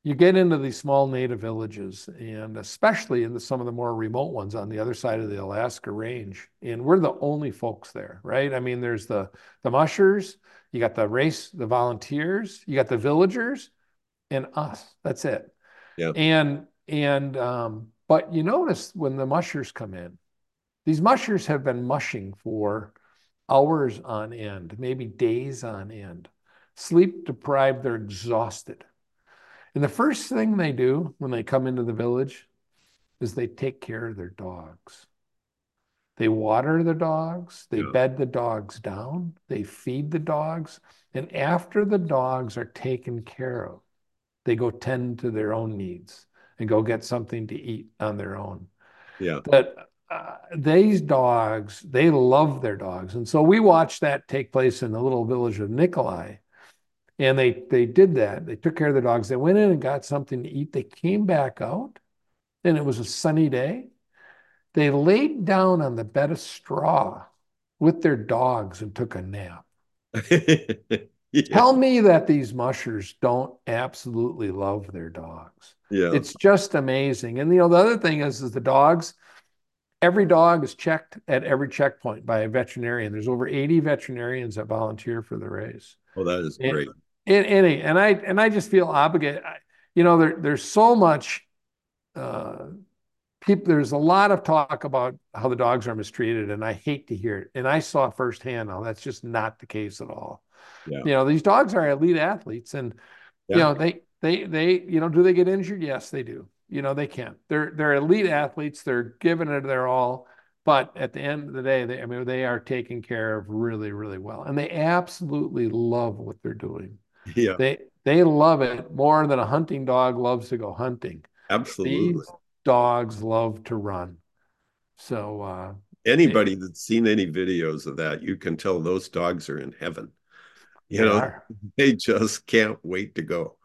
you get into these small native villages, and especially into some of the more remote ones on the other side of the Alaska range. And we're the only folks there, right? I mean, there's the, the mushers, you got the race, the volunteers, you got the villagers, and us. That's it. Yeah. And, and um, but you notice when the mushers come in, these mushers have been mushing for hours on end, maybe days on end. Sleep deprived, they're exhausted. And the first thing they do when they come into the village is they take care of their dogs. They water the dogs. They yeah. bed the dogs down. They feed the dogs. And after the dogs are taken care of, they go tend to their own needs and go get something to eat on their own. Yeah. But uh, these dogs, they love their dogs. And so we watched that take place in the little village of Nikolai. And they, they did that. They took care of the dogs. They went in and got something to eat. They came back out, and it was a sunny day. They laid down on the bed of straw with their dogs and took a nap. Yeah. Tell me that these mushers don't absolutely love their dogs. Yeah. It's just amazing. And, you know, the other thing is, is the dogs, every dog is checked at every checkpoint by a veterinarian. There's over eighty veterinarians that volunteer for the race. Oh, that is great. And, And, and, and I and I just feel obligated. I, you know, there, there's so much uh, people. There's a lot of talk about how the dogs are mistreated, and I hate to hear it. And I saw firsthand how that's just not the case at all. Yeah. You know, these dogs are elite athletes, and yeah. you know they they they you know do they get injured? Yes, they do. You know, they can. They're they're elite athletes. They're giving it their all. But at the end of the day, they, I mean, they are taken care of really, really well, and they absolutely love what they're doing. Yeah, they they love it more than a hunting dog loves to go hunting. Absolutely, these dogs love to run. So uh, anybody they, that's seen any videos of that, you can tell those dogs are in heaven. You they know, are. They just can't wait to go.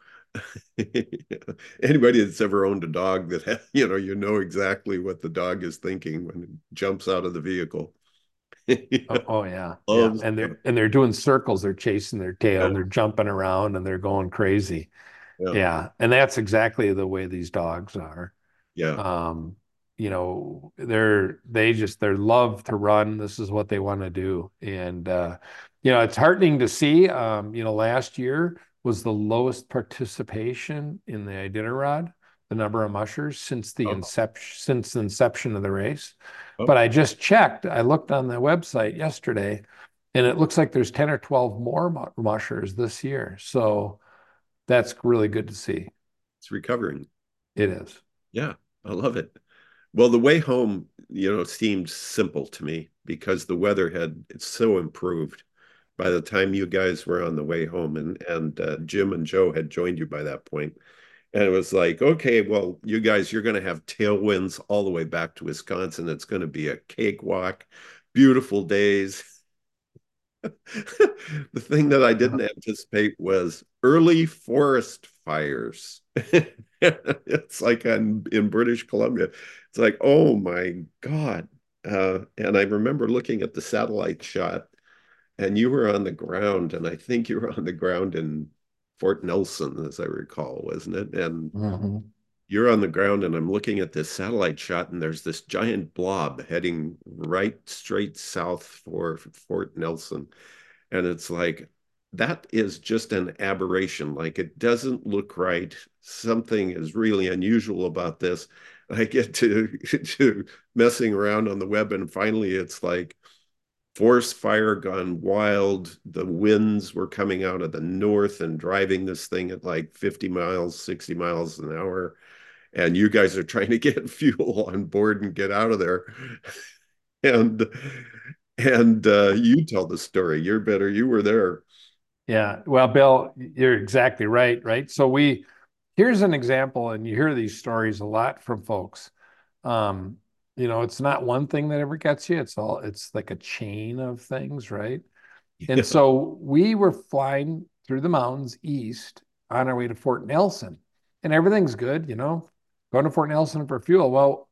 Anybody that's ever owned a dog that has, you know, you know exactly what the dog is thinking when it jumps out of the vehicle. oh, oh yeah. yeah and they're and they're doing circles, they're chasing their tail, yeah. and they're jumping around, and they're going crazy. yeah. Yeah and that's exactly the way these dogs are. Yeah um you know, they're they just they love to run. This is what they want to do. And uh you know, it's heartening to see. Um you know, last year was the lowest participation in the Iditarod, the number of mushers, since the oh. inception since the inception of the race. Oh. But I just checked. I looked on the website yesterday, and it looks like there's ten or twelve more mushers this year. So that's really good to see. It's recovering. It is. Yeah, I love it. Well, the way home, you know, seemed simple to me because the weather had it's so improved by the time you guys were on the way home, and, and uh, Jim and Joe had joined you by that point. And it was like, okay, well, you guys, you're going to have tailwinds all the way back to Wisconsin. It's going to be a cakewalk, beautiful days. The thing that I didn't anticipate was early forest fires. It's like I'm in British Columbia. It's like, oh my God. Uh, and I remember looking at the satellite shot, and you were on the ground, and I think you were on the ground in Fort Nelson, as I recall, wasn't it? And mm-hmm. you're on the ground, and I'm looking at this satellite shot, and there's this giant blob heading right straight south for Fort Nelson. And it's like, that is just an aberration. Like, it doesn't look right. Something is really unusual about this. I get to, to messing around on the web, and finally it's like, forest fire gone wild. The winds were coming out of the north and driving this thing at like fifty miles, sixty miles an hour. And you guys are trying to get fuel on board and get out of there. And and uh, you tell the story. You're better. You were there. Yeah. Well, Bill, you're exactly right. Right. So we here's an example, and you hear these stories a lot from folks. Um, You know, it's not one thing that ever gets you. It's all, it's like a chain of things, right? Yeah. And so we were flying through the mountains east on our way to Fort Nelson, and everything's good, you know, going to Fort Nelson for fuel. Well,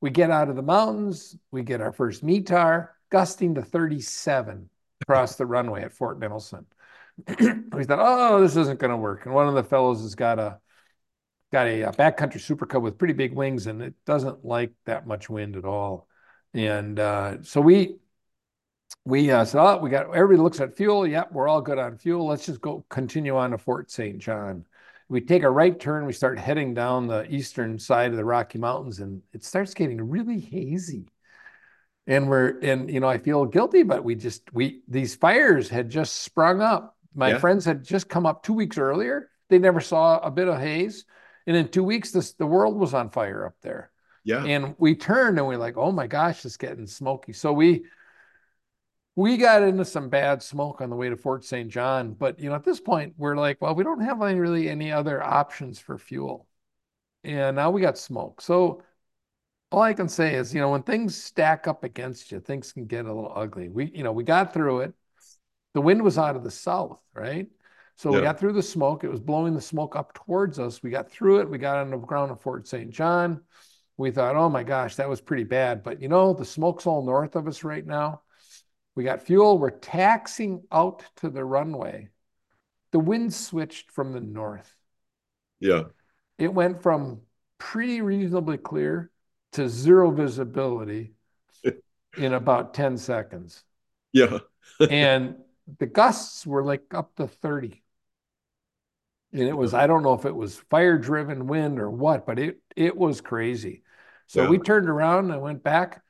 we get out of the mountains, we get our first METAR, gusting to thirty-seven across the runway at Fort Nelson. We thought, oh, this isn't going to work. And one of the fellows has got a Got a backcountry Super Cub with pretty big wings, and it doesn't like that much wind at all. And uh, so we we uh, said, oh, we got, everybody looks at fuel. Yep, we're all good on fuel. Let's just go continue on to Fort Saint John. We take a right turn. We start heading down the eastern side of the Rocky Mountains, and it starts getting really hazy. And we're, and you know, I feel guilty, but we just, we these fires had just sprung up. My yeah. friends had just come up two weeks earlier. They never saw a bit of haze. And in two weeks, this, the world was on fire up there. Yeah. And we turned and we're like, oh my gosh, it's getting smoky. So we we got into some bad smoke on the way to Fort Saint John. But, you know, at this point, we're like, well, we don't have any, really any other options for fuel. And now we got smoke. So all I can say is, you know, when things stack up against you, things can get a little ugly. We, you know, we got through it. The wind was out of the south, right? So yeah. we got through the smoke. It was blowing the smoke up towards us. We got through it. We got on the ground at Fort Saint John. We thought, oh my gosh, that was pretty bad. But you know, the smoke's all north of us right now. We got fuel. We're taxiing out to the runway. The wind switched from the north. Yeah. It went from pretty reasonably clear to zero visibility in about ten seconds. Yeah. And the gusts were like up to thirty. And it was, I don't know if it was fire-driven wind or what, but it, it was crazy. So yeah. we turned around and went back.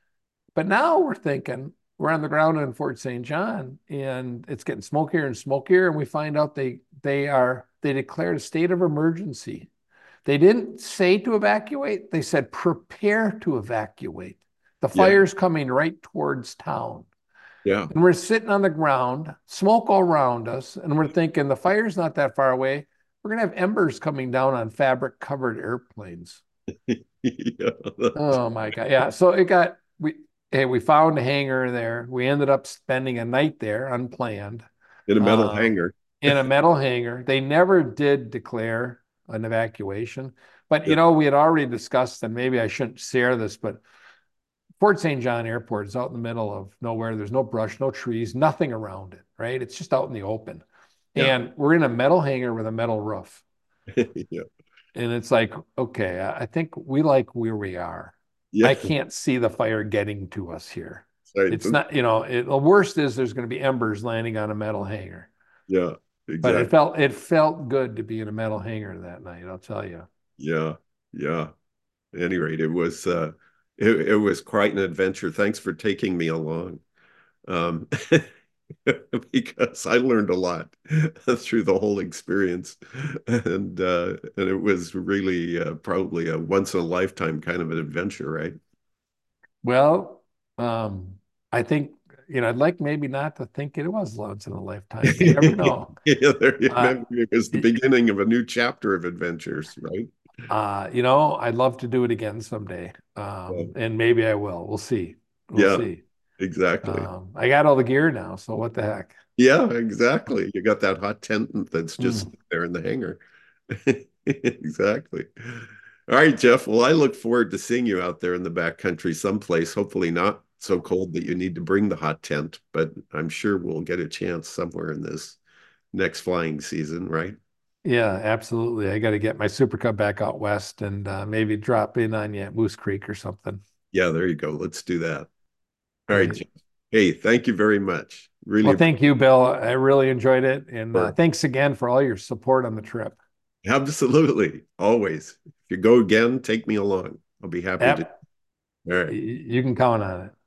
But now we're thinking, we're on the ground in Fort Saint John, and it's getting smokier and smokier, and we find out they they are they declared a state of emergency. They didn't say to evacuate. They said, prepare to evacuate. The fire's yeah. coming right towards town. Yeah. And we're sitting on the ground, smoke all around us, and we're thinking the fire's not that far away. We're going to have embers coming down on fabric-covered airplanes. yeah, oh, my God. Yeah, so it got, we hey, we found a hangar there. We ended up spending a night there, unplanned. In a metal um, hangar. in a metal hangar. They never did declare an evacuation. But, yeah. you know, we had already discussed, and maybe I shouldn't share this, but Fort Saint John Airport is out in the middle of nowhere. There's no brush, no trees, nothing around it, right? It's just out in the open. Yeah. And we're in a metal hangar with a metal roof. yeah. And it's like, okay, I think we like where we are. Yeah. I can't see the fire getting to us here. Right. It's not, you know, it, the worst is there's going to be embers landing on a metal hangar. Yeah, exactly. But it felt, it felt good to be in a metal hangar that night, I'll tell you. Yeah, yeah. At any rate, it was... Uh... It, it was quite an adventure. Thanks for taking me along, um, because I learned a lot through the whole experience, and uh, and it was really uh, probably a once in a lifetime kind of an adventure, right? Well, um, I think you know, I'd like maybe not to think it was once in a lifetime. You never know. Yeah, there, yeah, uh, it was the beginning of a new chapter of adventures, right? Uh, you know, I'd love to do it again someday. Um, yeah. And maybe I will. We'll see. We'll yeah, see. Exactly. Um, I got all the gear now, so what the heck? Yeah, exactly. You got that hot tent that's just mm. there in the hangar. Exactly. All right, Jeff. Well, I look forward to seeing you out there in the backcountry someplace. Hopefully not so cold that you need to bring the hot tent, but I'm sure we'll get a chance somewhere in this next flying season, right? Yeah, absolutely. I got to get my Super Cub back out west and uh, maybe drop in on you at Moose Creek or something. Yeah, there you go. Let's do that. All right, Jeff. Hey, thank you very much. Really. Well, thank you, Bill. I really enjoyed it. And uh, thanks again for all your support on the trip. Absolutely. Always. If you go again, take me along. I'll be happy yep. to. All right. You can count on it.